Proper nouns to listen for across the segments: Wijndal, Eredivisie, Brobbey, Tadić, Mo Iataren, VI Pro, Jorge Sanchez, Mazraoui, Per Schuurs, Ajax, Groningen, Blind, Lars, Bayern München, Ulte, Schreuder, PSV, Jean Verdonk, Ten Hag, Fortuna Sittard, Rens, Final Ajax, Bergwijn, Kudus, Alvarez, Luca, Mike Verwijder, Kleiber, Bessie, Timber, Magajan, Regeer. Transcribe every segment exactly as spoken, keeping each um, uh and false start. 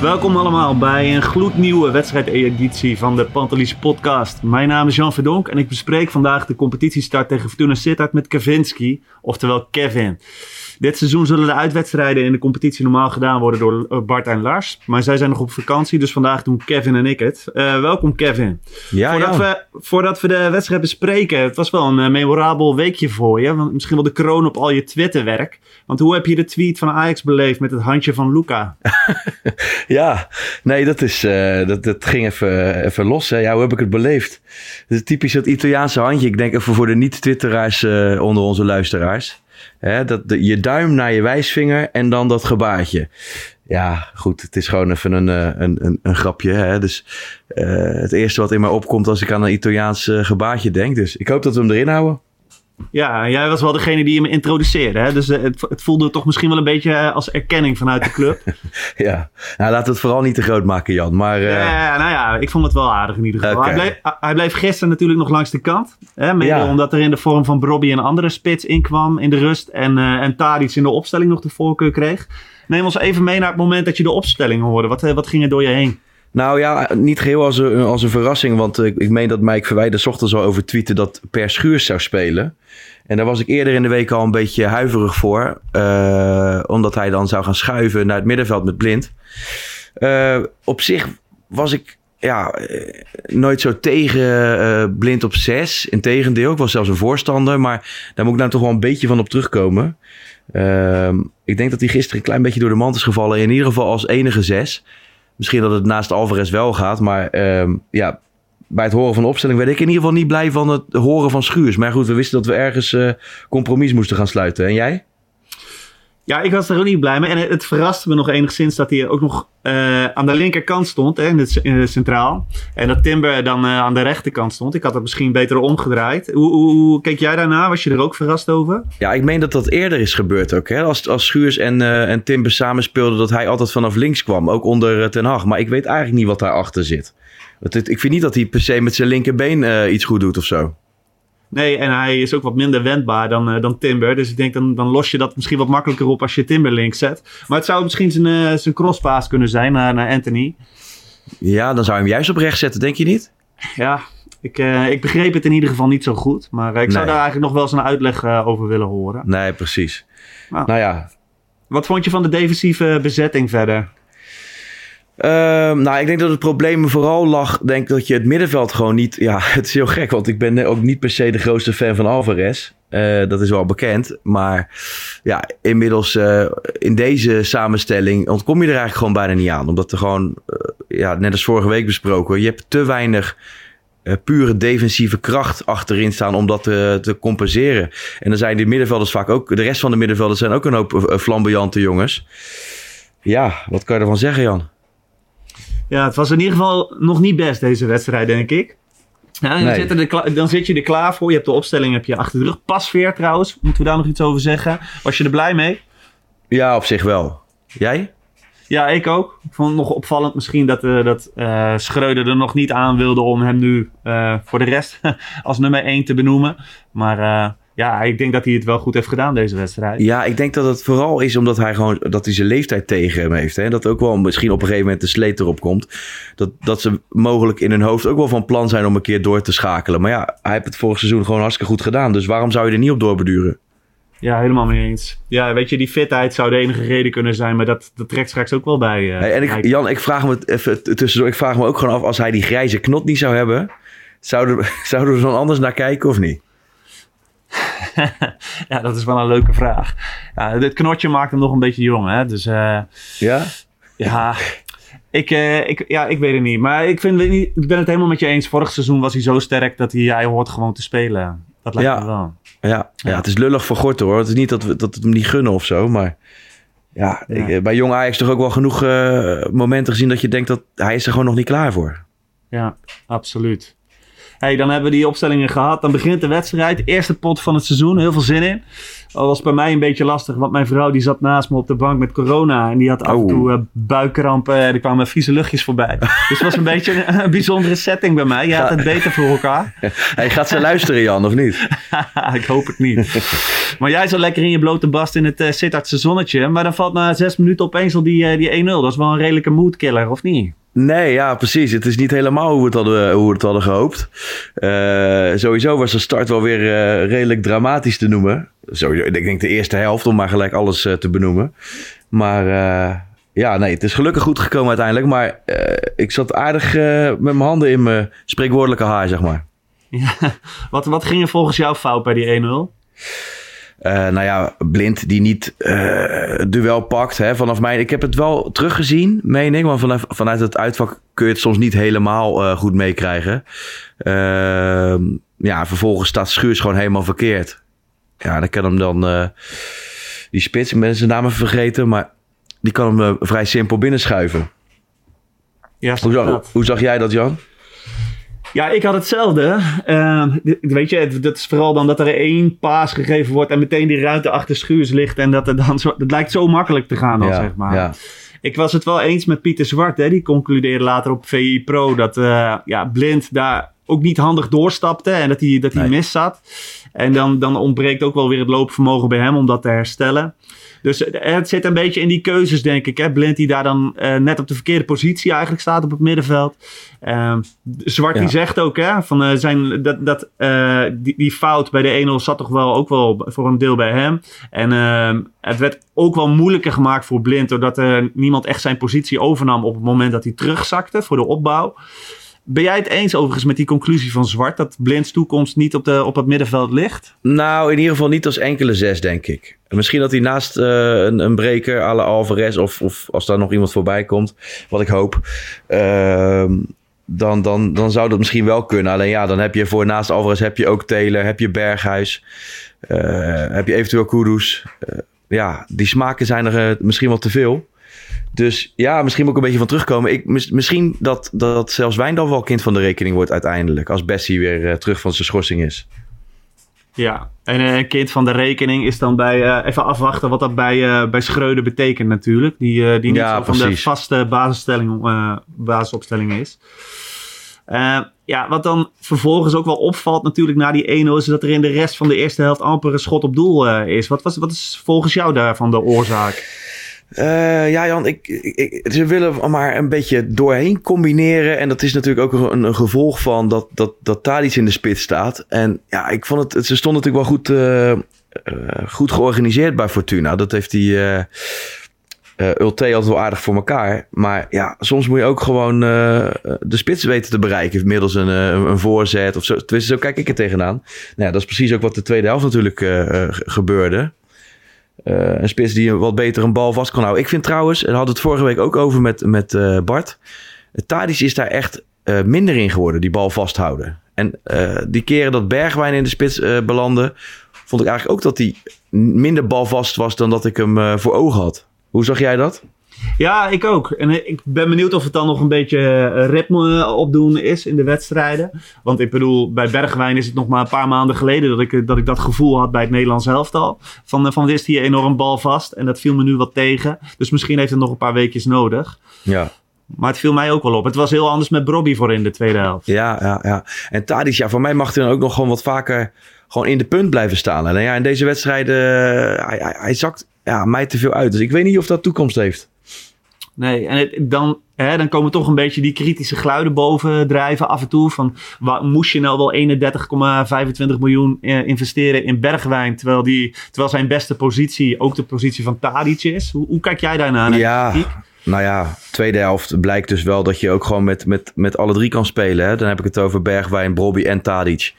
Welkom allemaal bij een gloednieuwe wedstrijdeditie van de Pantelich podcast. Mijn naam is Jean Verdonk en ik bespreek vandaag de competitiestart tegen Fortuna Sittard met Kevinski, oftewel Kevin. Dit seizoen zullen de uitwedstrijden in de competitie normaal gedaan worden door Bart en Lars. Maar zij zijn nog op vakantie, dus vandaag doen Kevin en ik het. Uh, welkom Kevin. Ja, voordat, ja. We, voordat we de wedstrijd bespreken, het was wel een uh, memorabel weekje voor je. Want misschien wel de kroon op al je Twitterwerk. Want hoe heb je de tweet van Ajax beleefd met het handje van Luca? Ja, nee, dat, is, uh, dat, dat ging even, even los. Hè. Ja, hoe heb ik het beleefd? Het is typisch dat Italiaanse handje. Ik denk even voor de niet-twitteraars uh, onder onze luisteraars. Hè, dat de, je duim naar je wijsvinger en dan dat gebaartje. Ja, goed, het is gewoon even een, een, een, een grapje. Hè? Dus uh, het eerste wat in mij opkomt als ik aan een Italiaans uh, gebaartje denk. Dus ik hoop dat we hem erin houden. Ja, jij was wel degene die hem introduceerde. Hè? Dus uh, het, het voelde toch misschien wel een beetje uh, als erkenning vanuit de club. Ja, nou laten we het vooral niet te groot maken, Jan. Maar, uh... ja, nou ja, ik vond het wel aardig in ieder geval. Okay. Hij, bleef, hij bleef gisteren natuurlijk nog langs de kant. Hè? Mede ja. Omdat er in de vorm van Brobbey een andere spits inkwam in de rust. En, uh, en Tadić in de opstelling nog de voorkeur kreeg. Neem ons even mee naar het moment dat je de opstelling hoorde. Wat, wat ging er door je heen? Nou ja, niet geheel als een, als een verrassing. Want ik, ik meen dat Mike Verwijder 's ochtends al over tweette dat Per Schuurs zou spelen. En daar was ik eerder in de week al een beetje huiverig voor. Uh, omdat hij dan zou gaan schuiven naar het middenveld met Blind. Uh, op zich was ik ja, nooit zo tegen uh, Blind op zes. Integendeel, ik was zelfs een voorstander. Maar daar moet ik nou toch wel een beetje van op terugkomen. Uh, ik denk dat hij gisteren een klein beetje door de mand is gevallen. In ieder geval als enige zes. Misschien dat het naast Alvarez wel gaat. Maar uh, ja, bij het horen van de opstelling werd ik in ieder geval niet blij van het horen van Schuurs. Maar goed, we wisten dat we ergens uh, compromis moesten gaan sluiten. En jij? Ja, ik was er ook niet blij mee. En het verraste me nog enigszins dat hij ook nog uh, aan de linkerkant stond. Hè, in, het, in het centraal. En dat Timber dan uh, aan de rechterkant stond. Ik had dat misschien beter omgedraaid. Hoe, hoe, hoe keek jij daarna? Was je er ook verrast over? Ja, ik meen dat dat eerder is gebeurd ook. Hè? Als, als Schuurs en, uh, en Timber samen speelden, dat hij altijd vanaf links kwam. Ook onder uh, Ten Hag. Maar ik weet eigenlijk niet wat daarachter zit. Want het, ik vind niet dat hij per se met zijn linkerbeen uh, iets goed doet of zo. Nee, en hij is ook wat minder wendbaar dan, uh, dan Timber. Dus ik denk, dan, dan los je dat misschien wat makkelijker op als je Timber links zet. Maar het zou misschien zijn, uh, zijn crosspaas kunnen zijn naar, naar Anthony. Ja, dan zou je hem juist op rechts zetten, denk je niet? Ja, ik, uh, ik begreep het in ieder geval niet zo goed. Maar uh, ik zou nee. daar eigenlijk nog wel eens een uitleg uh, over willen horen. Nee, precies. Nou, nou ja. Wat vond je van de defensieve bezetting verder? Uh, nou, ik denk dat het probleem vooral lag, denk dat je het middenveld gewoon niet... Ja, het is heel gek, want ik ben ook niet per se de grootste fan van Alvarez. Uh, dat is wel bekend. Maar ja, inmiddels uh, in deze samenstelling ontkom je er eigenlijk gewoon bijna niet aan. Omdat er gewoon, uh, ja, net als vorige week besproken, je hebt te weinig uh, pure defensieve kracht achterin staan om dat uh, te compenseren. En dan zijn die middenvelders vaak ook... De rest van de middenvelders zijn ook een hoop flamboyante jongens. Ja, wat kan je ervan zeggen, Jan? Ja, het was in ieder geval nog niet best deze wedstrijd, denk ik. Ja, dan, nee. zit er de, dan zit je er klaar voor. Je hebt de opstelling heb je achter de rug. Pasveer trouwens, moeten we daar nog iets over zeggen? Was je er blij mee? Ja, op zich wel. Jij? Ja, ik ook. Ik vond het nog opvallend misschien dat, uh, dat uh, Schreuder er nog niet aan wilde om hem nu uh, voor de rest als nummer één te benoemen. Maar... Uh, Ja, ik denk dat hij het wel goed heeft gedaan, deze wedstrijd. Ja, ik denk dat het vooral is omdat hij gewoon dat hij zijn leeftijd tegen hem heeft. Hè? Dat ook wel misschien op een gegeven moment de sleet erop komt. Dat, dat ze mogelijk in hun hoofd ook wel van plan zijn om een keer door te schakelen. Maar ja, hij heeft het vorig seizoen gewoon hartstikke goed gedaan. Dus waarom zou je er niet op doorbeduren? Ja, helemaal mee eens. Ja, weet je, die fitheid zou de enige reden kunnen zijn. Maar dat, dat trekt straks ook wel bij. Uh, en ik, Jan, ik vraag me even tussendoor. Ik vraag me ook gewoon af, als hij die grijze knot niet zou hebben... Zouden, zouden we er dan anders naar kijken of niet? Ja, dat is wel een leuke vraag. Ja, dit knotje maakt hem nog een beetje jong, hè? Dus, uh, ja? Ja, ik, uh, ik, ja, ik weet het niet. Maar ik, vind, ik ben het helemaal met je eens. Vorig seizoen was hij zo sterk dat hij, ja, hij hoort gewoon te spelen. Dat lijkt ja. me wel. Ja. ja, het is lullig voor Gorten, hoor. Het is niet dat we, dat we hem niet gunnen of zo, maar... Ja, ja. Ik, bij Jong Ajax toch ook wel genoeg uh, momenten gezien dat je denkt dat hij is er gewoon nog niet klaar voor. Ja, absoluut. Hey, dan hebben we die opstellingen gehad. Dan begint de wedstrijd. Eerste pot van het seizoen. Heel veel zin in. Dat was bij mij een beetje lastig. Want mijn vrouw die zat naast me op de bank met corona. En die had oh. af en toe uh, buikkrampen. En er kwamen vieze luchtjes voorbij. Dus het was een beetje een, een bijzondere setting bij mij. Je had het beter voor elkaar. Hey, gaat ze luisteren, Jan, of niet? Ik hoop het niet. Maar jij zat lekker in je blote bast in het uh, Sittardse zonnetje. Maar dan valt na zes minuten opeens al die, uh, die één nul. Dat is wel een redelijke moodkiller, of niet? Nee, ja, precies. Het is niet helemaal hoe we het hadden, hoe we het hadden gehoopt. Uh, sowieso was de start wel weer uh, redelijk dramatisch te noemen. Sowieso, ik denk de eerste helft, om maar gelijk alles uh, te benoemen. Maar uh, ja, nee, het is gelukkig goed gekomen uiteindelijk. Maar uh, ik zat aardig uh, met mijn handen in mijn spreekwoordelijke haar, zeg maar. Ja, wat, wat ging er volgens jou fout bij die één nul? Uh, nou ja, Blind die niet uh, duel pakt. Hè, vanaf mij, ik heb het wel teruggezien, meen ik. Want vanaf, vanuit het uitvak kun je het soms niet helemaal uh, goed meekrijgen. Uh, ja, vervolgens staat Schuurs gewoon helemaal verkeerd. Ja, dan kan hem dan... Uh, die spits, ik ben zijn naam even vergeten. Maar die kan hem uh, vrij simpel binnenschuiven. Ja, hoe, zag, hoe zag jij dat, Jan? Ja, ik had hetzelfde. Uh, weet je, dat is vooral dan dat er één paas gegeven wordt en meteen die ruimte achter Schuurs ligt. En dat het dan zo, dat lijkt zo makkelijk te gaan dan, ja, zeg maar. Ja. Ik was het wel eens met Pieter Zwart, hè, die concludeerde later op V I Pro dat uh, ja, Blind daar ook niet handig doorstapte en dat hij, dat hij nee. mis zat. En dan, dan ontbreekt ook wel weer het loopvermogen bij hem om dat te herstellen. Dus het zit een beetje in die keuzes, denk ik. Hè? Blind die daar dan uh, net op de verkeerde positie eigenlijk staat op het middenveld. Uh, Zwart ja. die zegt ook, hè, van, uh, zijn, dat, dat, uh, die, die fout bij de één nul zat toch wel ook wel voor een deel bij hem. En uh, het werd ook wel moeilijker gemaakt voor Blind, doordat uh, niemand echt zijn positie overnam op het moment dat hij terugzakte voor de opbouw. Ben jij het eens overigens met die conclusie van Zwart, dat Blinds toekomst niet op, de, op het middenveld ligt? Nou, in ieder geval niet als enkele zes, denk ik. Misschien dat hij naast uh, een, een breker à la Alvarez, of, of als daar nog iemand voorbij komt, wat ik hoop, uh, dan, dan, dan zou dat misschien wel kunnen. Alleen ja, dan heb je voor naast Alvarez heb je ook Taylor, heb je Berghuis, uh, heb je eventueel Kudus. Uh, ja, die smaken zijn er uh, misschien wel te veel. Dus ja, misschien moet ik een beetje van terugkomen. Ik, mis, misschien dat, dat zelfs Wijndal wel kind van de rekening wordt uiteindelijk. Als Bessie weer uh, terug van zijn schorsing is. Ja, en uh, kind van de rekening is dan bij... Uh, even afwachten wat dat bij, uh, bij Schreuder betekent natuurlijk. Die, uh, die niet ja, zo van precies. de vaste basisstelling, uh, basisopstelling is. Uh, ja, wat dan vervolgens ook wel opvalt natuurlijk na die één nul... is dat er in de rest van de eerste helft amper een schot op doel uh, is. Wat, was, wat is volgens jou daarvan de oorzaak? Uh, ja, Jan, ik, ik, ze willen maar een beetje doorheen combineren. En dat is natuurlijk ook een, een gevolg van dat, dat, dat Tadić in de spits staat. En ja, ik vond het, ze stonden natuurlijk wel goed, uh, uh, goed georganiseerd bij Fortuna. Dat heeft die uh, uh, Ulte altijd wel aardig voor elkaar. Maar ja, soms moet je ook gewoon uh, de spits weten te bereiken. Middels een, een, een voorzet of zo. Tenminste, zo kijk ik er tegenaan. Nou ja, dat is precies ook wat de tweede helft natuurlijk uh, gebeurde. Uh, een spits die wat beter een bal vast kan houden. Ik vind trouwens, en hadden het vorige week ook over met, met uh, Bart. Tadić is daar echt uh, minder in geworden, die bal vasthouden. En uh, die keren dat Bergwijn in de spits uh, belandde, vond ik eigenlijk ook dat hij minder balvast was dan dat ik hem uh, voor ogen had. Hoe zag jij dat? Ja, ik ook. En ik ben benieuwd of het dan nog een beetje ritme opdoen is in de wedstrijden. Want ik bedoel, bij Bergwijn is het nog maar een paar maanden geleden dat ik dat, ik dat gevoel had bij het Nederlands elftal. Van, van wist hier enorm bal vast en dat viel me nu wat tegen. Dus misschien heeft het nog een paar weekjes nodig. Ja. Maar het viel mij ook wel op. Het was heel anders met Brobbey voor in de tweede helft. Ja, ja, ja. En Tadić, ja, voor mij mag hij dan ook nog gewoon wat vaker gewoon in de punt blijven staan. En ja, in deze wedstrijden, uh, hij, hij, hij zakt ja, mij te veel uit. Dus ik weet niet of dat toekomst heeft. Nee, en het, dan, hè, dan komen toch een beetje die kritische geluiden boven drijven af en toe. Van, waar, moest je nou wel eenendertig komma vijfentwintig miljoen eh, investeren in Bergwijn... Terwijl, die, terwijl zijn beste positie ook de positie van Tadić is? Hoe, hoe kijk jij daarnaar? Ja, nou ja, tweede helft blijkt dus wel dat je ook gewoon met, met, met alle drie kan spelen. Hè? Dan heb ik het over Bergwijn, Brobbey en Tadić.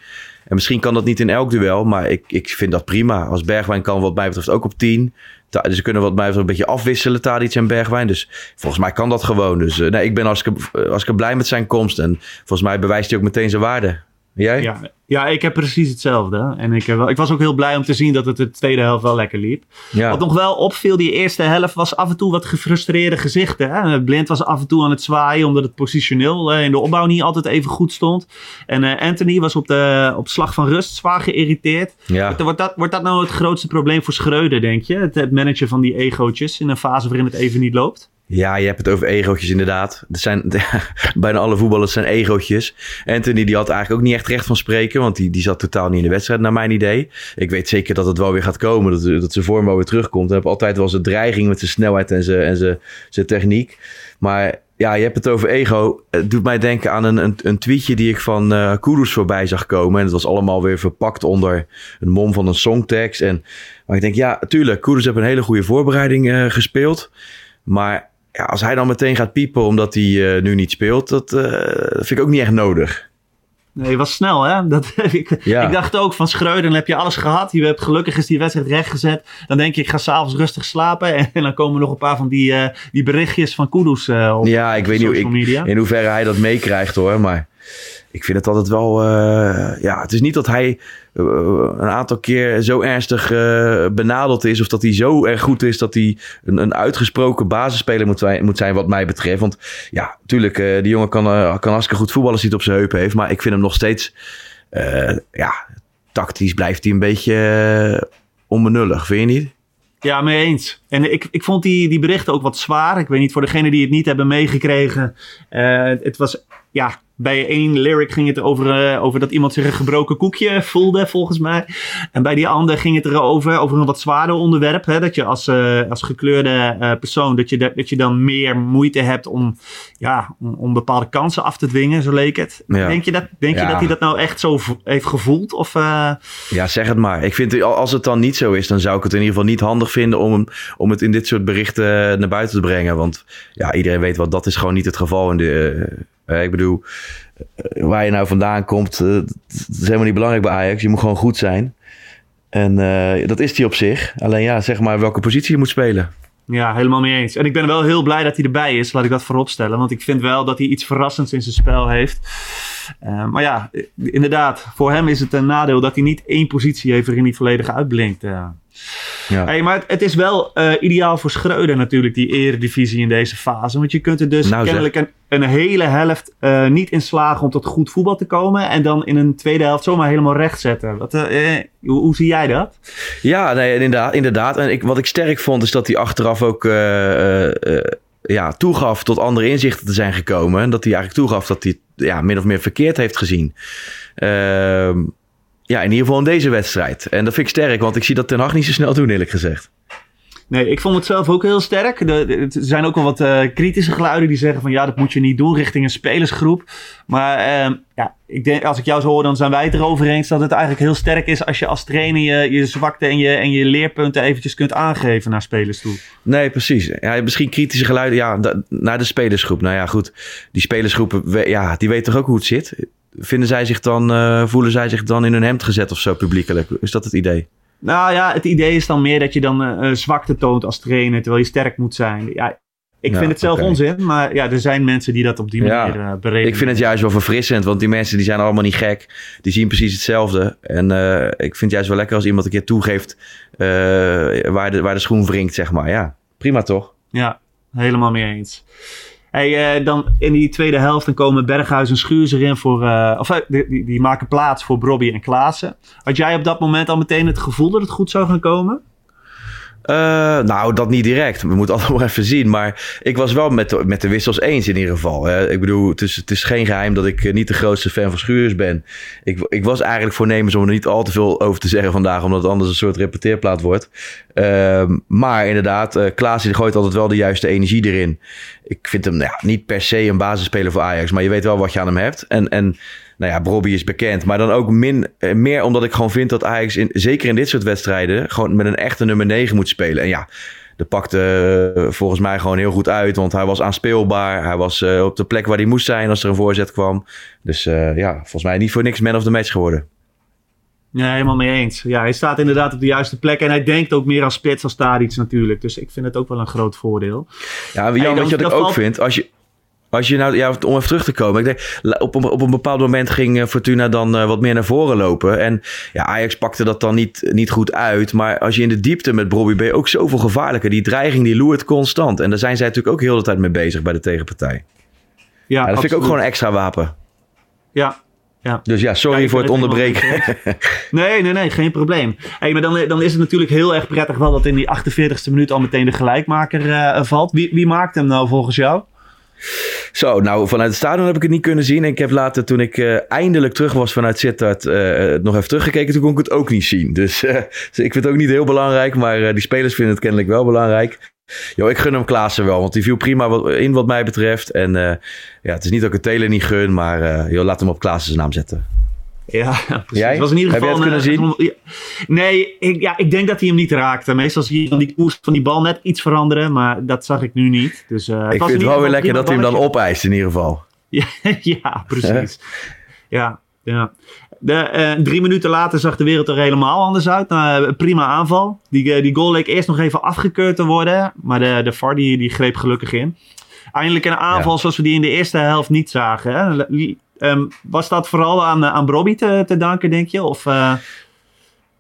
En misschien kan dat niet in elk duel, maar ik, ik vind dat prima. Als Bergwijn kan wat mij betreft ook op tien. Dus ze kunnen wat mij betreft een beetje afwisselen, Tadić en Bergwijn. Dus volgens mij kan dat gewoon. Dus uh, nee, ik ben als ik, als ik blij met zijn komst. En volgens mij bewijst hij ook meteen zijn waarde. Jij? Ja, ja, ik heb precies hetzelfde. En ik, heb wel, ik was ook heel blij om te zien dat het de tweede helft wel lekker liep. Ja. Wat nog wel opviel, die eerste helft was af en toe wat gefrustreerde gezichten. Hè? Blind was af en toe aan het zwaaien omdat het positioneel in de opbouw niet altijd even goed stond. En uh, Anthony was op, de, op slag van rust zwaar geïrriteerd. Ja. Wordt, dat, wordt dat nou het grootste probleem voor Schreuder, denk je? Het, het managen van die egootjes in een fase waarin het even niet loopt? Ja, je hebt het over egootjes inderdaad. Er zijn, ja, bijna alle voetballers zijn egootjes. Anthony die had eigenlijk ook niet echt recht van spreken. Want die, die zat totaal niet in de wedstrijd, naar mijn idee. Ik weet zeker dat het wel weer gaat komen. Dat, dat zijn vorm wel weer terugkomt. Hij heeft altijd wel zijn dreiging met zijn snelheid en zijn, en zijn, zijn techniek. Maar ja, je hebt het over ego. Het doet mij denken aan een, een, een tweetje die ik van uh, Kudus voorbij zag komen. En het was allemaal weer verpakt onder een mom van een songtekst. En, maar ik denk, ja, tuurlijk. Kudus heeft een hele goede voorbereiding uh, gespeeld. Maar... ja, als hij dan meteen gaat piepen omdat hij uh, nu niet speelt, dat, uh, dat vind ik ook niet echt nodig. Nee, was snel hè. Dat, ik, ja. ik dacht ook van Schreuder, dan heb je alles gehad. Je hebt, gelukkig is die wedstrijd rechtgezet. Dan denk je, ik ga s'avonds rustig slapen. En, en dan komen nog een paar van die, uh, die berichtjes van Kudus uh, op ja, ik weet social niet, media. Ik, in hoeverre hij dat meekrijgt hoor. Maar ik vind het altijd wel... Uh, ja, het is niet dat hij uh, een aantal keer zo ernstig uh, benadeld is. Of dat hij zo erg goed is dat hij een, een uitgesproken basisspeler moet, moet zijn wat mij betreft. Want ja, natuurlijk, uh, die jongen kan, uh, kan hartstikke goed voetballen als hij het op zijn heupen heeft. Maar ik vind hem nog steeds... Uh, ja, tactisch blijft hij een beetje uh, onbenullig, vind je niet? Ja, mee eens. En ik, ik vond die, die berichten ook wat zwaar. Ik weet niet, voor degenen die het niet hebben meegekregen. Uh, het was... ja. Bij één lyric ging het over, uh, over dat iemand zich een gebroken koekje voelde, volgens mij. En bij die ander ging het erover, over een wat zwaarder onderwerp. Hè? Dat je als, uh, als gekleurde uh, persoon, dat je, de, dat je dan meer moeite hebt om, ja, om, om bepaalde kansen af te dwingen, zo leek het. Ja. Denk je dat, denk ja. je dat hij dat nou echt zo v- heeft gevoeld? Of, uh... ja, zeg het maar. Ik vind, als het dan niet zo is, dan zou ik het in ieder geval niet handig vinden om, om het in dit soort berichten naar buiten te brengen. Want ja, iedereen weet wel, dat is gewoon niet het geval in de... Uh... Ik bedoel, waar je nou vandaan komt, dat is helemaal niet belangrijk bij Ajax. Je moet gewoon goed zijn. En uh, dat is hij op zich. Alleen ja, zeg maar welke positie je moet spelen. Ja, helemaal mee eens. En ik ben wel heel blij dat hij erbij is. Laat ik dat voorop stellen. Want ik vind wel dat hij iets verrassends in zijn spel heeft. Uh, maar ja, inderdaad. Voor hem is het een nadeel dat hij niet één positie heeft waarin hij volledig uitblinkt. Uh. Ja. Hey, maar het, het is wel uh, ideaal voor Schreuder natuurlijk, die eredivisie in deze fase. Want je kunt er dus nou, kennelijk een, een hele helft uh, niet in slagen om tot goed voetbal te komen. En dan in een tweede helft zomaar helemaal recht zetten. Wat, uh, eh, hoe, hoe zie jij dat? Ja, nee, inderdaad. inderdaad. En ik, wat ik sterk vond is dat hij achteraf ook... Uh, uh, ja, toegaf tot andere inzichten te zijn gekomen. En dat hij eigenlijk toegaf dat hij ja, min of meer verkeerd heeft gezien. Uh, ja, in ieder geval in deze wedstrijd. En dat vind ik sterk, want ik zie dat Ten Hag niet zo snel doen, eerlijk gezegd. Nee, ik vond het zelf ook heel sterk. Er zijn ook wel wat uh, kritische geluiden die zeggen van... ja, dat moet je niet doen richting een spelersgroep. Maar uh, ja, ik denk, als ik jou zo hoor, dan zijn wij het erover eens... dat het eigenlijk heel sterk is als je als trainer je, je zwakte en je, en je leerpunten... eventjes kunt aangeven naar spelers toe. Nee, precies. Ja, misschien kritische geluiden ja, da- naar de spelersgroep. Nou ja, goed. Die spelersgroep, ja, die weet toch ook hoe het zit? Vinden zij zich dan, uh, voelen zij zich dan in hun hemd gezet of zo publiekelijk? Is dat het idee? Nou ja, het idee is dan meer dat je dan uh, zwakte toont als trainer, terwijl je sterk moet zijn. Ja, ik ja, vind het zelf okay. onzin, maar ja, er zijn mensen die dat op die manier ja, uh, berekenen. Ik vind het juist wel verfrissend, want die mensen die zijn allemaal niet gek. Die zien precies hetzelfde. En uh, ik vind het juist wel lekker als iemand een keer toegeeft uh, waar, de, waar de schoen wringt, zeg maar. Ja, prima toch? Ja, helemaal mee eens. Hey, uh, dan in die tweede helft dan komen Berghuis en Schuurs erin voor... Uh, of, uh, die, die maken plaats voor Brobbey en Klaassen. Had jij op dat moment al meteen het gevoel dat het goed zou gaan komen? Uh, nou, dat niet direct. We moeten allemaal even zien. Maar ik was wel met de, met de wissels eens in ieder geval. Hè. Ik bedoel, het is, het is geen geheim dat ik niet de grootste fan van Schuurs ben. Ik, ik was eigenlijk voornemens om er niet al te veel over te zeggen vandaag. Omdat het anders een soort repeteerplaat wordt. Uh, maar inderdaad, uh, Klaas die gooit altijd wel de juiste energie erin. Ik vind hem nou ja, niet per se een basisspeler voor Ajax. Maar je weet wel wat je aan hem hebt. En... en nou ja, Brobbey is bekend. Maar dan ook min, meer omdat ik gewoon vind dat Ajax... In, zeker in dit soort wedstrijden... gewoon met een echte nummer negen moet spelen. En ja, dat pakte uh, volgens mij gewoon heel goed uit. Want hij was aanspeelbaar. Hij was uh, op de plek waar hij moest zijn als er een voorzet kwam. Dus uh, ja, volgens mij niet voor niks man of the match geworden. Nee, helemaal mee eens. Ja, hij staat inderdaad op de juiste plek. En hij denkt ook meer als spits als Tadić natuurlijk. Dus ik vind het ook wel een groot voordeel. Ja, Jan, weet je wat ik ook vind? Als je... Als je nou, ja, om even terug te komen. Ik denk, op, een, op een bepaald moment ging Fortuna dan uh, wat meer naar voren lopen. En ja, Ajax pakte dat dan niet, niet goed uit. Maar als je in de diepte met Brobbey ben je ook zoveel gevaarlijker. Die dreiging die loert constant. En daar zijn zij natuurlijk ook heel de tijd mee bezig bij de tegenpartij. Ja, ja, dat absoluut. Vind ik ook gewoon een extra wapen. Ja. Ja. Dus ja, sorry ja, voor het, het onderbreken. Nee, nee, nee, geen probleem. Hey, maar dan, dan is het natuurlijk heel erg prettig wel dat in die achtenveertigste minuut al meteen de gelijkmaker uh, valt. Wie, wie maakt hem nou volgens jou? Zo, nou vanuit het stadion heb ik het niet kunnen zien. En ik heb later, toen ik uh, eindelijk terug was vanuit Sittard, uh, nog even teruggekeken. Toen kon ik het ook niet zien. Dus, uh, dus ik vind het ook niet heel belangrijk. Maar uh, die spelers vinden het kennelijk wel belangrijk. Yo, ik gun hem Klaassen wel. Want die viel prima wat, in wat mij betreft. En uh, ja, het is niet dat ik het Taylor niet gun. Maar uh, yo, laat hem op Klaassen zijn naam zetten. Ja, precies. Jij? Het was in ieder geval, heb jij het kunnen uh, zien? Nee, ik, ja, ik denk dat hij hem niet raakte. Meestal zie je dan die koers van die bal net iets veranderen, maar dat zag ik nu niet. Dus, uh, het ik was vind het wel weer lekker dat hij hem dan opeist in ieder geval. Ja, ja, precies. ja, ja. De, uh, drie minuten later zag de wereld er helemaal anders uit. Uh, prima aanval. Die, uh, die goal leek eerst nog even afgekeurd te worden, maar de, de V A R die, die greep gelukkig in. Eindelijk een aanval ja. zoals we die in de eerste helft niet zagen. Hè? Um, was dat vooral aan, aan Brobbey te, te danken, denk je? Of, uh...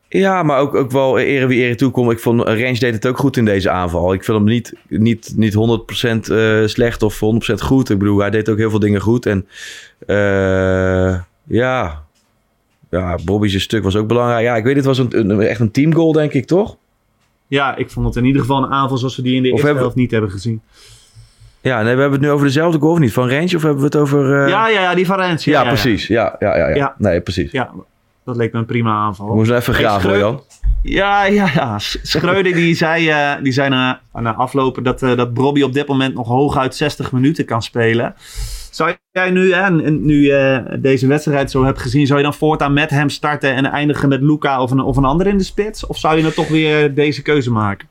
Ja, maar ook, ook wel ere wie ere toekomt. Ik vond Rens deed het ook goed in deze aanval. Ik vind hem niet, niet, niet honderd procent uh, slecht of honderd procent goed. Ik bedoel, hij deed ook heel veel dingen goed. En uh, ja, ja Brobbey's stuk was ook belangrijk. Ja, ik weet het was een, een, echt een teamgoal, denk ik, toch? Ja, ik vond het in ieder geval een aanval zoals we die in de of eerste hebben... helft niet hebben gezien. Ja, nee, we hebben het nu over dezelfde goal of niet? Van Rens of hebben we het over... Uh... Ja, ja, ja, die van Rens. Ja, ja, ja, ja, precies. Ja, ja, ja, ja. ja. Nee, precies. Ja, dat leek me een prima aanval. We moesten even graven, hey, Schreuder... hoor, Jan. Ja, ja, ja. Schreuder die zei, uh, die zei na, na aflopen dat, uh, dat Brobbey op dit moment nog hooguit zestig minuten kan spelen. Zou jij nu, hè, nu uh, deze wedstrijd zo hebt gezien, zou je dan voortaan met hem starten en eindigen met Luca of een, of een ander in de spits? Of zou je dan toch weer deze keuze maken?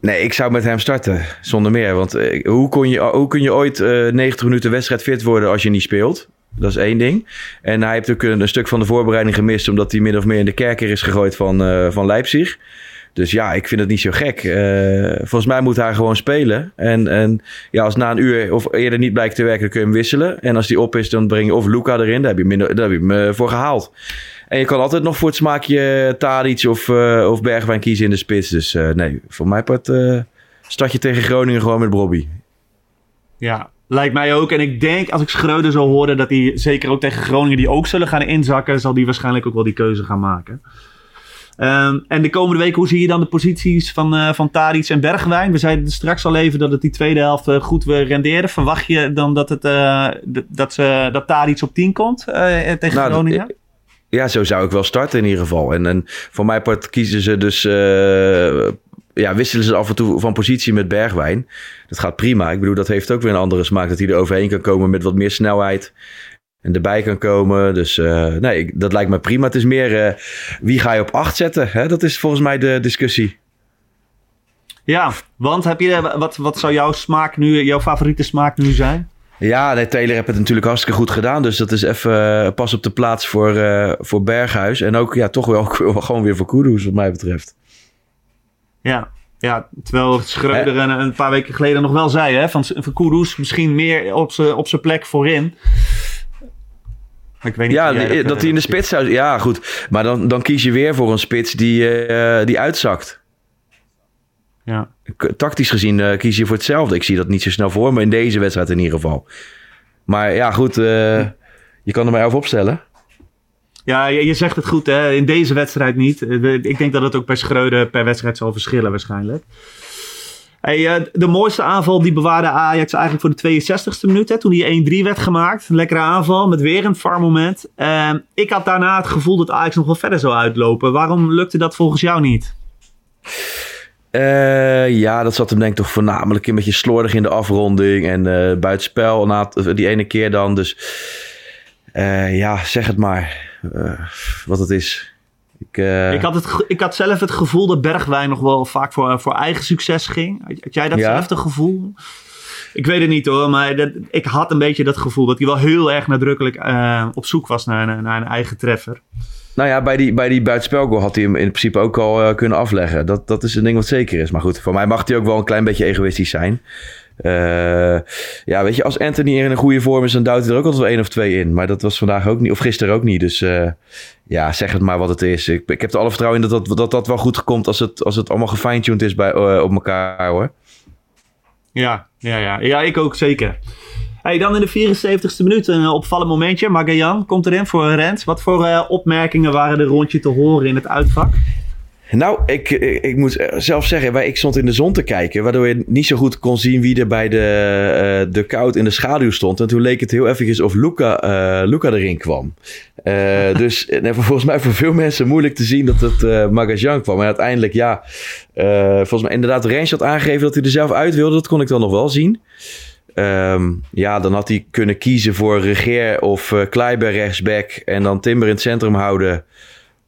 Nee, ik zou met hem starten, zonder meer. Want uh, hoe, kon je, hoe kun je ooit uh, negentig minuten wedstrijd fit worden als je niet speelt? Dat is één ding. En hij heeft ook een, een stuk van de voorbereiding gemist... omdat hij min of meer in de kerker is gegooid van, uh, van Leipzig. Dus ja, ik vind het niet zo gek. Uh, volgens mij moet hij gewoon spelen. En, en ja, als na een uur of eerder niet blijkt te werken, dan kun je hem wisselen. En als die op is, dan breng je of Luca erin. Daar heb je, minder, daar heb je hem uh, voor gehaald. En je kan altijd nog voor het smaakje Tadić of, uh, of Bergwijn kiezen in de spits. Dus uh, nee, voor mijn part uh, start je tegen Groningen gewoon met Brobbey. Ja, lijkt mij ook. En ik denk, als ik Schreuder zou horen, dat hij zeker ook tegen Groningen die ook zullen gaan inzakken, zal die waarschijnlijk ook wel die keuze gaan maken. Um, en de komende week, hoe zie je dan de posities van, uh, van Tadić en Bergwijn? We zeiden straks al even dat het die tweede helft uh, goed weer rendeerde. Verwacht je dan dat, het, uh, d- dat, ze, dat Tadić op tien komt uh, tegen nou, Groningen? D- Ja, zo zou ik wel starten in ieder geval. En, en voor mijn part kiezen ze dus... Uh, ja, wisselen ze af en toe van positie met Bergwijn. Dat gaat prima. Ik bedoel, dat heeft ook weer een andere smaak. Dat hij er overheen kan komen met wat meer snelheid. En erbij kan komen. Dus uh, nee, ik, dat lijkt me prima. Het is meer uh, wie ga je op acht zetten? Hè? Dat is volgens mij de discussie. Ja, want heb je, wat, wat zou jouw smaak nu, jouw favoriete smaak nu zijn? Ja, nee, Taylor heeft het natuurlijk hartstikke goed gedaan. Dus dat is even uh, pas op de plaats voor, uh, voor Berghuis. En ook ja, toch wel gewoon weer voor Kudus, wat mij betreft. Ja, ja, terwijl Schreuder een, een paar weken geleden nog wel zei... Hè, van, van Kudus misschien meer op zijn plek voorin... Ik weet niet ja, die, dat hij in de spits zou... Ja, goed. Maar dan, dan kies je weer voor een spits die, uh, die uitzakt. Ja. Tactisch gezien uh, kies je voor hetzelfde. Ik zie dat niet zo snel voor me, in deze wedstrijd in ieder geval. Maar ja, goed. Uh, je kan er maar over opstellen. Ja, je, je zegt het goed. Hè? In deze wedstrijd niet. Ik denk dat het ook bij Schreuder per wedstrijd zal verschillen waarschijnlijk. Hey, de mooiste aanval die bewaarde Ajax eigenlijk voor de tweeënzestigste minuut. Hè, toen die één drie werd gemaakt. Een lekkere aanval met weer een V A R moment. Uh, ik had daarna het gevoel dat Ajax nog wel verder zou uitlopen. Waarom lukte dat volgens jou niet? Uh, ja, dat zat hem denk ik toch voornamelijk een beetje slordig in de afronding. En uh, buitenspel na die ene keer dan. Dus uh, ja, zeg het maar uh, wat het is. Ik, uh... ik, had het, ik had zelf het gevoel dat Bergwijn nog wel vaak voor, voor eigen succes ging. Had jij datzelfde ja. gevoel? Ik weet het niet hoor, maar dat, ik had een beetje dat gevoel dat hij wel heel erg nadrukkelijk uh, op zoek was naar, naar, naar een eigen treffer. Nou ja, bij die, bij die buitenspelgoal had hij hem in principe ook al uh, kunnen afleggen. Dat, dat is een ding wat zeker is. Maar goed, voor mij mag hij ook wel een klein beetje egoïstisch zijn. Uh, ja, weet je, als Anthony in een goede vorm is, dan duwt hij er ook altijd wel één of twee in. Maar dat was vandaag ook niet, of gisteren ook niet. Dus uh, ja, zeg het maar wat het is. Ik, ik heb er alle vertrouwen in dat dat, dat, dat wel goed komt als het, als het allemaal gefine-tuned is bij, uh, op elkaar, hoor. Ja, ja, ja. Ja, ik ook zeker. Hey, dan in de vierenzeventigste minuut een opvallend momentje. Magajan komt erin voor Rens. Wat voor uh, opmerkingen waren er rondje te horen in het uitvak? Nou, ik, ik, ik moet zelf zeggen, ik stond in de zon te kijken, waardoor je niet zo goed kon zien wie er bij de, uh, de koud in de schaduw stond. En toen leek het heel eventjes of Luca, uh, Luca erin kwam. Uh, dus nee, volgens mij voor veel mensen moeilijk te zien dat het uh, Magajan kwam. En uiteindelijk, ja, uh, volgens mij inderdaad Rens had aangegeven dat hij er zelf uit wilde. Dat kon ik dan nog wel zien. Um, ja, dan had hij kunnen kiezen voor Regeer of uh, Kleiber rechtsback en dan Timber in het centrum houden.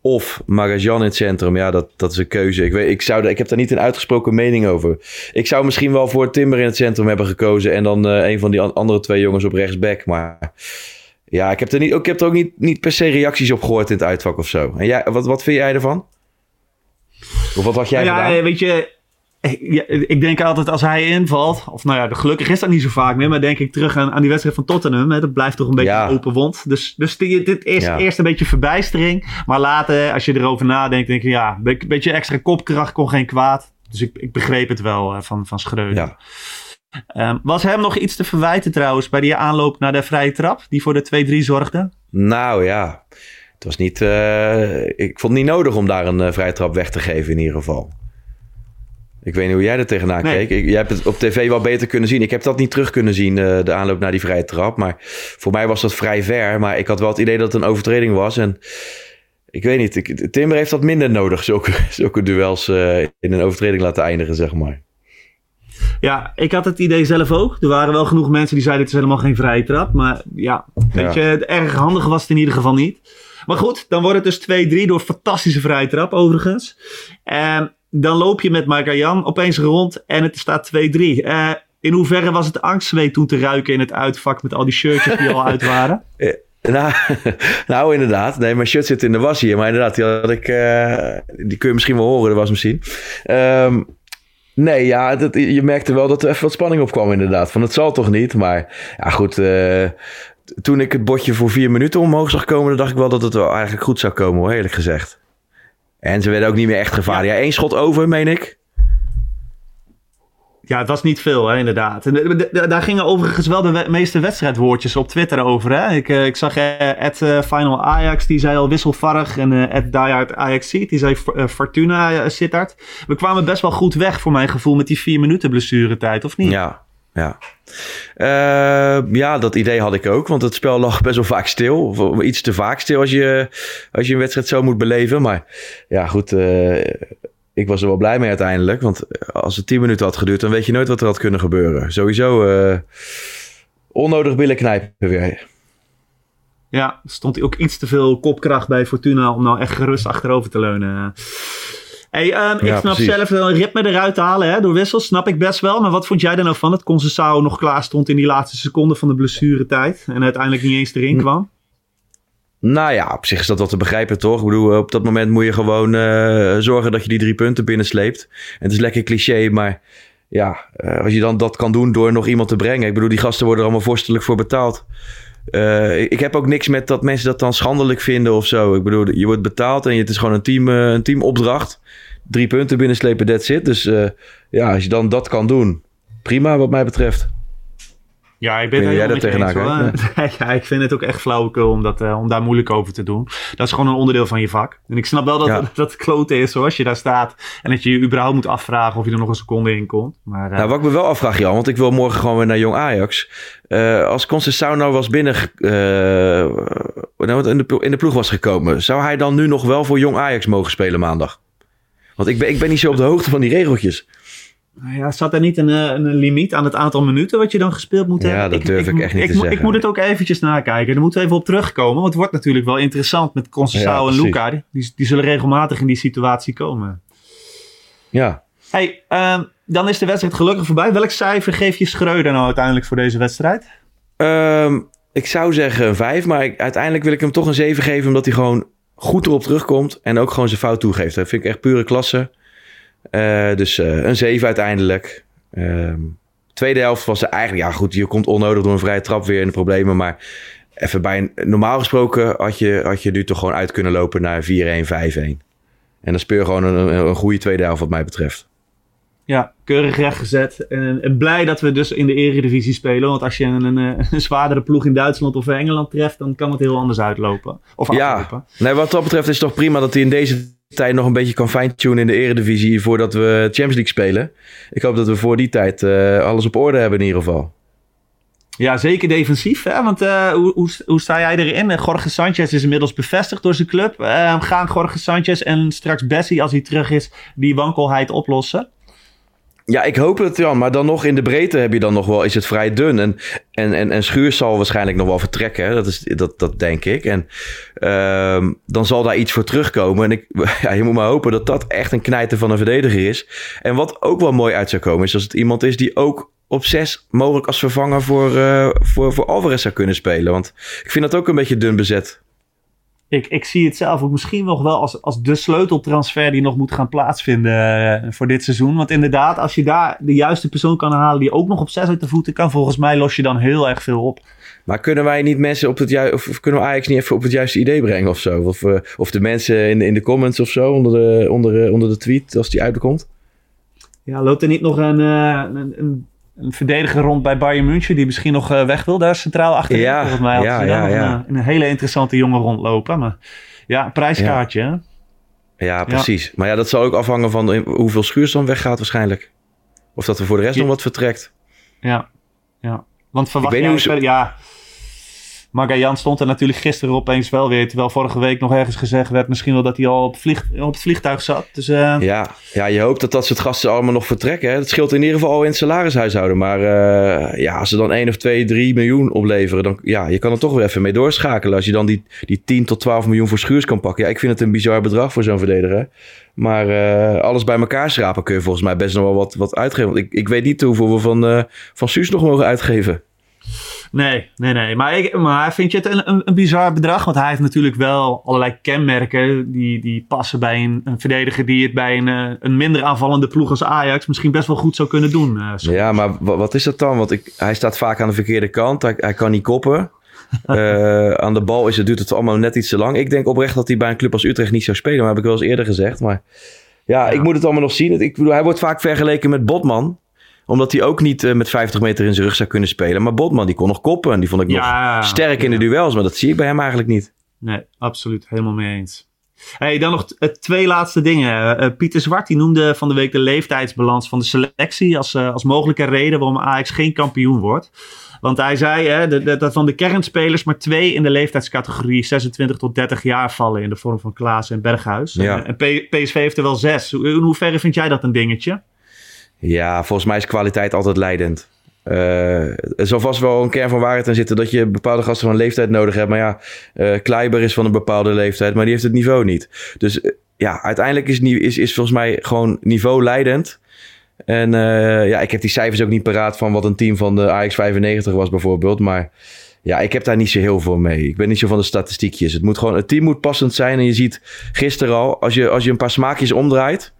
Of Magajan in het centrum. Ja, dat, dat is een keuze. Ik, weet, ik, zou, ik heb daar niet een uitgesproken mening over. Ik zou misschien wel voor Timber in het centrum hebben gekozen. En dan uh, een van die andere twee jongens op rechtsback. Maar ja, ik heb er, niet, ik heb er ook niet, niet per se reacties op gehoord in het uitvak of zo. En jij, wat, wat vind jij ervan? Of wat had jij ja, gedaan? Ja, weet je... Ja, ik denk altijd als hij invalt, of nou ja, gelukkig is dat niet zo vaak meer, maar denk ik terug aan, aan die wedstrijd van Tottenham. Hè, dat blijft toch een beetje ja. een open wond. Dus, dus die, dit is ja. eerst een beetje verbijstering, maar later als je erover nadenkt, denk je ja, een beetje extra kopkracht kon geen kwaad. Dus ik, ik begreep het wel van, van Schreuder. Ja. Um, was hem nog iets te verwijten trouwens bij die aanloop naar de vrije trap, die voor de twee drie zorgde? Nou ja, het was niet, uh, ik vond het niet nodig om daar een uh, vrije trap weg te geven in ieder geval. Ik weet niet hoe jij er tegenaan nee. keek. Ik, jij hebt het op tv wel beter kunnen zien. Ik heb dat niet terug kunnen zien, uh, de aanloop naar die vrije trap. Maar voor mij was dat vrij ver. Maar ik had wel het idee dat het een overtreding was. En ik weet niet, ik, Timber heeft dat minder nodig. Zulke, zulke duels uh, in een overtreding laten eindigen, zeg maar. Ja, ik had het idee zelf ook. Er waren wel genoeg mensen die zeiden, dit is helemaal geen vrije trap. Maar ja, weet ja. je, erg handig was het in ieder geval niet. Maar goed, dan wordt het dus twee drie door fantastische vrije trap overigens. En... Dan loop je met Magajan opeens rond en het staat twee drie. Uh, in hoeverre was het angstzweet toen te ruiken in het uitvak met al die shirtjes die al uit waren? Nou, nou inderdaad. Nee, mijn shirt zit in de was hier. Maar inderdaad, die, had ik, uh, die kun je misschien wel horen, de was misschien. Um, nee, ja, dat, je merkte wel dat er even wat spanning op kwam inderdaad. Van het zal toch niet, maar ja goed... Uh, toen ik het bordje voor vier minuten omhoog zag komen... dan dacht ik wel dat het wel eigenlijk goed zou komen, hoor, eerlijk gezegd. En ze werden ook niet meer echt gevaarlijk. Ja, één schot over, meen ik. Ja, het was niet veel, hè, inderdaad. En de, de, de, daar gingen overigens wel de we- meeste wedstrijdwoordjes op Twitter over. Hè? Ik, uh, ik zag uh, at, uh, Final Ajax, die zei al wisselvarrig. En uh, at Diehard Ajax, die zei uh, Fortuna Sittard. We kwamen best wel goed weg, voor mijn gevoel, met die vier minuten blessuretijd, of niet? Ja. Ja. Uh, ja, dat idee had ik ook. Want het spel lag best wel vaak stil. Of iets te vaak stil als je, als je een wedstrijd zo moet beleven. Maar ja, goed. Uh, ik was er wel blij mee uiteindelijk. Want als het tien minuten had geduurd, dan weet je nooit wat er had kunnen gebeuren. Sowieso uh, onnodig billen knijpen weer. Ja, er stond ook iets te veel kopkracht bij Fortuna om nou echt gerust achterover te leunen. Hey, um, ik ja, snap precies. zelf een ritme eruit te halen hè, door wissels, snap ik best wel. Maar wat vond jij er nou van dat Conceição nog klaar stond in die laatste seconde van de blessuretijd en uiteindelijk niet eens erin kwam? Nou ja, op zich is dat wel te begrijpen toch? Ik bedoel, op dat moment moet je gewoon uh, zorgen dat je die drie punten binnensleept. En het is lekker cliché, maar ja, uh, als je dan dat kan doen door nog iemand te brengen. Ik bedoel, die gasten worden er allemaal vorstelijk voor betaald. Uh, ik heb ook niks met dat mensen dat dan schandelijk vinden of zo. Ik bedoel, je wordt betaald en het is gewoon een, team, uh, een teamopdracht. Drie punten binnenslepen, that's it. Dus uh, ja, als je dan dat kan doen, prima wat mij betreft. Ja, ik ben daar helemaal niet eens hoor. Nee. Ja, ik vind het ook echt flauwekul om, dat, uh, om daar moeilijk over te doen. Dat is gewoon een onderdeel van je vak. En ik snap wel dat ja. dat, dat klote is hoor, als je daar staat. En dat je je überhaupt moet afvragen of je er nog een seconde in komt. Maar, uh... nou, wat ik me wel afvraag, Jan, want ik wil morgen gewoon weer naar Jong Ajax. Uh, als Conceição nou was binnen, uh, in, de, in de ploeg was gekomen, zou hij dan nu nog wel voor Jong Ajax mogen spelen maandag? Want ik ben, ik ben niet zo op de hoogte van die regeltjes. Nou ja, zat er niet een, een limiet aan het aantal minuten wat je dan gespeeld moet hebben? Ja, dat ik, durf ik, ik echt niet ik, te ik, zeggen. Ik moet het ook eventjes nakijken. Daar moeten we even op terugkomen. Want het wordt natuurlijk wel interessant met Conceição ja, en Luca. Die, die zullen regelmatig in die situatie komen. Ja. Hey, um, dan is de wedstrijd gelukkig voorbij. Welk cijfer geef je Schreuder nou uiteindelijk voor deze wedstrijd? Um, ik zou zeggen een vijf. Maar ik, uiteindelijk wil ik hem toch een zeven geven. Omdat hij gewoon goed erop terugkomt en ook gewoon zijn fout toegeeft. Dat vind ik echt pure klasse. Uh, dus uh, een zeven uiteindelijk. Uh, tweede helft was er eigenlijk... Ja goed, je komt onnodig door een vrije trap weer in de problemen. Maar even bij een, normaal gesproken had je, had je nu toch gewoon uit kunnen lopen naar vier een, vijf een. En dan speel je gewoon een, een goede tweede helft wat mij betreft. Ja, keurig rechtgezet. En, en blij dat we dus in de Eredivisie spelen. Want als je een, een, een zwaardere ploeg in Duitsland of Engeland treft... dan kan het heel anders uitlopen. Of aflopen. Ja, nee, wat dat betreft is het toch prima dat hij in deze tijd... nog een beetje kan fine-tunen in de Eredivisie... voordat we Champions League spelen. Ik hoop dat we voor die tijd uh, alles op orde hebben in ieder geval. Ja, zeker defensief. Hè? Want uh, hoe, hoe, hoe sta jij erin? Jorge Sanchez is inmiddels bevestigd door zijn club. Uh, gaan Jorge Sanchez en straks Bessie, als hij terug is... die wankelheid oplossen? Ja, ik hoop het, Jan. Maar dan nog in de breedte heb je dan nog wel, is het vrij dun. En, en, en, en Schuurs zal waarschijnlijk nog wel vertrekken. Hè? Dat, is, dat, dat denk ik. En uh, dan zal daar iets voor terugkomen. En ik, ja, je moet maar hopen dat dat echt een knijter van een verdediger is. En wat ook wel mooi uit zou komen, is als het iemand is die ook op zes mogelijk als vervanger voor, uh, voor, voor Alvarez zou kunnen spelen. Want ik vind dat ook een beetje dun bezet. Ik, ik zie het zelf ook misschien nog wel als, als de sleuteltransfer die nog moet gaan plaatsvinden voor dit seizoen. Want inderdaad, als je daar de juiste persoon kan halen die ook nog op zes uit de voeten kan, volgens mij los je dan heel erg veel op. Maar kunnen wij niet mensen op het juiste, of kunnen we Ajax niet even op het juiste idee brengen of zo? Of, uh, of de mensen in, in de comments of zo, onder de, onder, onder de tweet, als die uitkomt? Ja, loopt er niet nog een... Uh, een, een... Een verdediger rond bij Bayern München die misschien nog weg wil daar centraal achterin. Ja, volgens mij had ja, ze ja, nog ja. Een, een hele interessante jongen rondlopen. Maar ja, prijskaartje. Ja, ja precies. Ja. Maar ja, dat zal ook afhangen van hoeveel Schuurs dan weggaat waarschijnlijk. Of dat er voor de rest ja. nog wat vertrekt. Ja, ja. Want verwacht je... Hoe... Ver... Ja, Magajan stond er natuurlijk gisteren opeens wel weer. Terwijl vorige week nog ergens gezegd werd misschien wel dat hij al op, vlieg... op het vliegtuig zat. Dus, uh... ja, ja, je hoopt dat dat soort gasten allemaal nog vertrekken. Hè? Dat scheelt in ieder geval al in het salarishuishouden. Maar uh, ja, als ze dan één of twee, drie miljoen opleveren... dan ja, je kan er toch weer even mee doorschakelen. Als je dan die, die tien tot twaalf miljoen voor Schuurs kan pakken. Ja, ik vind het een bizar bedrag voor zo'n verdediger. Maar uh, alles bij elkaar schrapen kun je volgens mij best nog wel wat, wat uitgeven. Want ik, ik weet niet hoeveel we van, uh, van Schuurs nog mogen uitgeven. Nee, nee, nee. Maar, ik, maar vind je het een, een, een bizar bedrag? Want hij heeft natuurlijk wel allerlei kenmerken die, die passen bij een, een verdediger die het bij een, een minder aanvallende ploeg als Ajax misschien best wel goed zou kunnen doen. Uh, ja, maar w- wat is dat dan? Want ik, hij staat vaak aan de verkeerde kant. Hij, hij kan niet koppen. Uh, aan de bal is het, duurt het allemaal net iets te lang. Ik denk oprecht dat hij bij een club als Utrecht niet zou spelen. Maar heb ik wel eens eerder gezegd. Maar ja, ja. Ik moet het allemaal nog zien. Ik bedoel, hij wordt vaak vergeleken met Botman. Omdat hij ook niet uh, met vijftig meter in zijn rug zou kunnen spelen. Maar Botman, die kon nog koppen. En die vond ik ja, nog sterk in ja. de duels. Maar dat zie ik bij hem eigenlijk niet. Nee, absoluut. Helemaal mee eens. Hey, dan nog t- twee laatste dingen. Uh, Pieter Zwart die noemde van de week de leeftijdsbalans van de selectie... als, uh, als mogelijke reden waarom Ajax geen kampioen wordt. Want hij zei hè, de, de, dat van de kernspelers maar twee in de leeftijdscategorie... zesentwintig tot dertig jaar vallen in de vorm van Klaassen en Berghuis. Ja. En, en P- PSV heeft er wel zes. In hoeverre vind jij dat een dingetje? Ja, volgens mij is kwaliteit altijd leidend. Uh, er zal vast wel een kern van waarheid in zitten... dat je bepaalde gasten van een leeftijd nodig hebt. Maar ja, uh, Kleiber is van een bepaalde leeftijd... maar die heeft het niveau niet. Dus uh, ja, uiteindelijk is, is, is volgens mij gewoon niveau leidend. En uh, ja, ik heb die cijfers ook niet paraat... van wat een team van de Ajax vijfennegentig was bijvoorbeeld. Maar ja, ik heb daar niet zo heel veel mee. Ik ben niet zo van de statistiekjes. Het, moet gewoon, het team moet passend zijn. En je ziet gisteren al, als je, als je een paar smaakjes omdraait...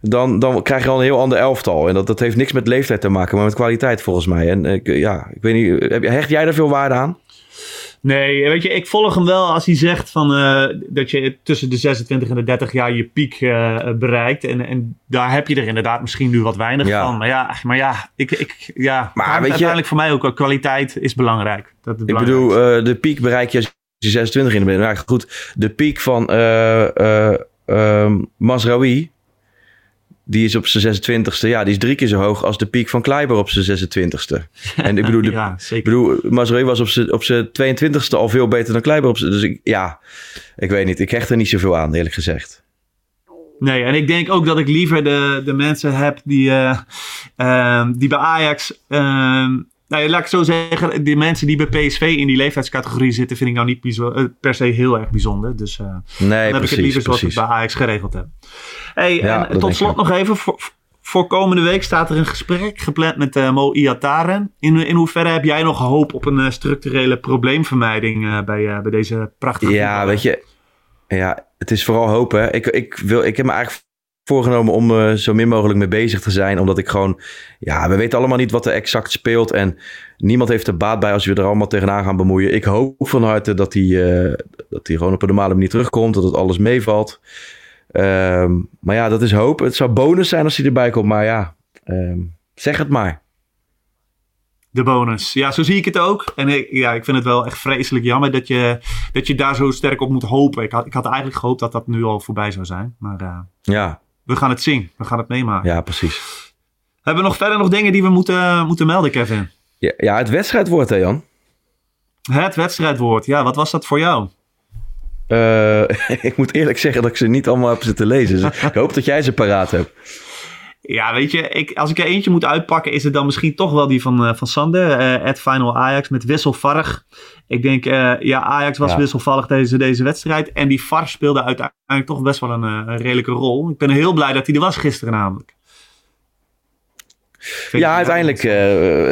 Dan, dan krijg je al een heel ander elftal. En dat, dat heeft niks met leeftijd te maken, maar met kwaliteit volgens mij. En ik, ja, ik weet niet, hecht jij daar veel waarde aan? Nee, weet je, ik volg hem wel als hij zegt van, uh, dat je tussen de zesentwintig en de dertig jaar je piek uh, bereikt. En, en daar heb je er inderdaad misschien nu wat weinig ja. van. Maar ja, maar ja, ik, ik, ja. Maar, weet uiteindelijk je, voor mij ook, kwaliteit is belangrijk. Dat is ik bedoel, uh, de piek bereik je als je zesentwintig in bent. Nou, goed, de piek van uh, uh, uh, Mazraoui... Die is op zijn zesentwintigste. Ja, die is drie keer zo hoog als de piek van Kleiber op zijn zesentwintigste. En ik bedoel, de, ja, ik bedoel Mazraoui was op zijn, op zijn tweeëntwintigste al veel beter dan Kleiber. Op zijn, dus ik, ja, ik weet niet. Ik hecht er niet zoveel aan, eerlijk gezegd. Nee, en ik denk ook dat ik liever de, de mensen heb die, uh, uh, die bij Ajax... Uh, nou ja, laat ik zo zeggen, die mensen die bij P S V in die leeftijdscategorie zitten... vind ik nou niet bijzo- per se heel erg bijzonder. Dus uh, nee, dan heb precies, ik het liever zoals we bij Ajax geregeld hebben. Hey, ja, en tot slot nog even. Voor, voor komende week staat er een gesprek gepland met uh, Mo Iataren. In, in hoeverre heb jij nog hoop op een uh, structurele probleemvermijding... Uh, bij, uh, bij deze prachtige... Ja, voetballer? Weet je... Ja, het is vooral hopen. Ik, ik, wil, ik heb me eigenlijk voorgenomen om uh, zo min mogelijk mee bezig te zijn. Omdat ik gewoon... Ja, we weten allemaal niet wat er exact speelt. En niemand heeft er baat bij als we er allemaal tegenaan gaan bemoeien. Ik hoop van harte dat hij uh, gewoon op een normale manier terugkomt. Dat het alles meevalt. Um, maar ja, dat is hoop. Het zou bonus zijn als hij erbij komt. Maar ja, um, zeg het maar. De bonus. Ja, zo zie ik het ook. En ik, ja, ik vind het wel echt vreselijk jammer dat je, dat je daar zo sterk op moet hopen. Ik had, ik had eigenlijk gehoopt dat dat nu al voorbij zou zijn. Maar uh, ja. We gaan het zien. We gaan het meemaken. Ja, precies. Hebben we nog verder nog dingen die we moeten, moeten melden, Kevin? Ja, ja, het wedstrijdwoord, hè, Jan? Het wedstrijdwoord. Ja, wat was dat voor jou? Uh, ik moet eerlijk zeggen dat ik ze niet allemaal heb zitten lezen. Dus ik hoop dat jij ze paraat hebt. Ja, weet je, ik, als ik er eentje moet uitpakken, is het dan misschien toch wel die van, uh, van Sander. Uh, at Final Ajax met wisselvarig. Ik denk, uh, ja, Ajax was ja. wisselvallig deze, deze wedstrijd. En die V A R speelde uiteindelijk toch best wel een, een redelijke rol. Ik ben heel blij dat hij er was gisteren namelijk. Vind ja, uiteindelijk, uh,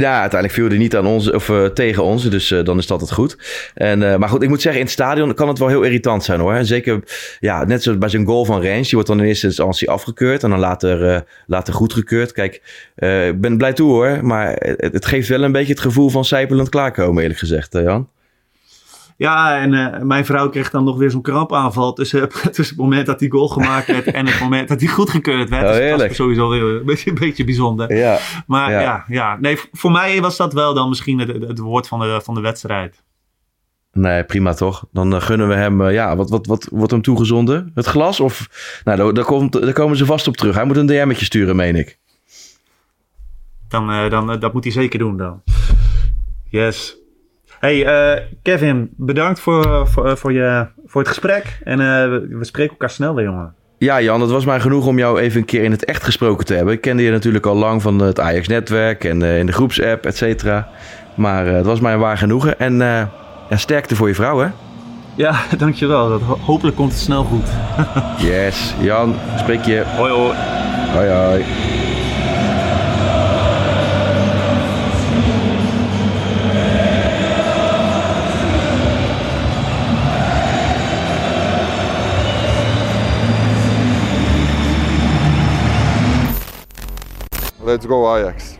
ja, uiteindelijk viel hij niet aan ons, of, uh, tegen ons, dus uh, dan is dat het goed. En, uh, maar goed, ik moet zeggen, in het stadion kan het wel heel irritant zijn hoor. Zeker, ja, net zoals bij zo'n goal van Rens, die wordt dan in eerste instantie afgekeurd en dan later, uh, later goedgekeurd. Kijk, uh, ik ben blij toe hoor, maar het, het geeft wel een beetje het gevoel van sijpelend klaarkomen eerlijk gezegd, uh, Jan. Ja, en uh, mijn vrouw kreeg dan nog weer zo'n krampaanval tussen, tussen het moment dat die goal gemaakt werd en het moment dat die goedgekeurd werd. Oh, dus dat was sowieso weer een beetje, een beetje bijzonder. Ja, maar ja. Ja, ja, nee, voor mij was dat wel dan misschien het, het woord van de, van de wedstrijd. Nee, prima toch? Dan uh, gunnen we hem, uh, ja, wat, wat, wat wordt hem toegezonden? Het glas? Of, nou, daar, komt, daar komen ze vast op terug. Hij moet een D M'tje sturen, meen ik. Dan, uh, dan, uh, dat moet hij zeker doen dan. Yes. Hey, uh, Kevin, bedankt voor, voor, voor, je, voor het gesprek. En uh, we, we spreken elkaar snel weer, jongen. Ja, Jan, het was mij genoeg om jou even een keer in het echt gesproken te hebben. Ik kende je natuurlijk al lang van het Ajax-netwerk en uh, in de groepsapp, et cetera. Maar uh, het was mij een waar genoegen. En uh, ja, sterkte voor je vrouw, hè? Ja, dankjewel. Dat ho- hopelijk komt het snel goed. Yes, Jan, spreek je. Hoi, hoi. Hoi, hoi. Let's go Ajax.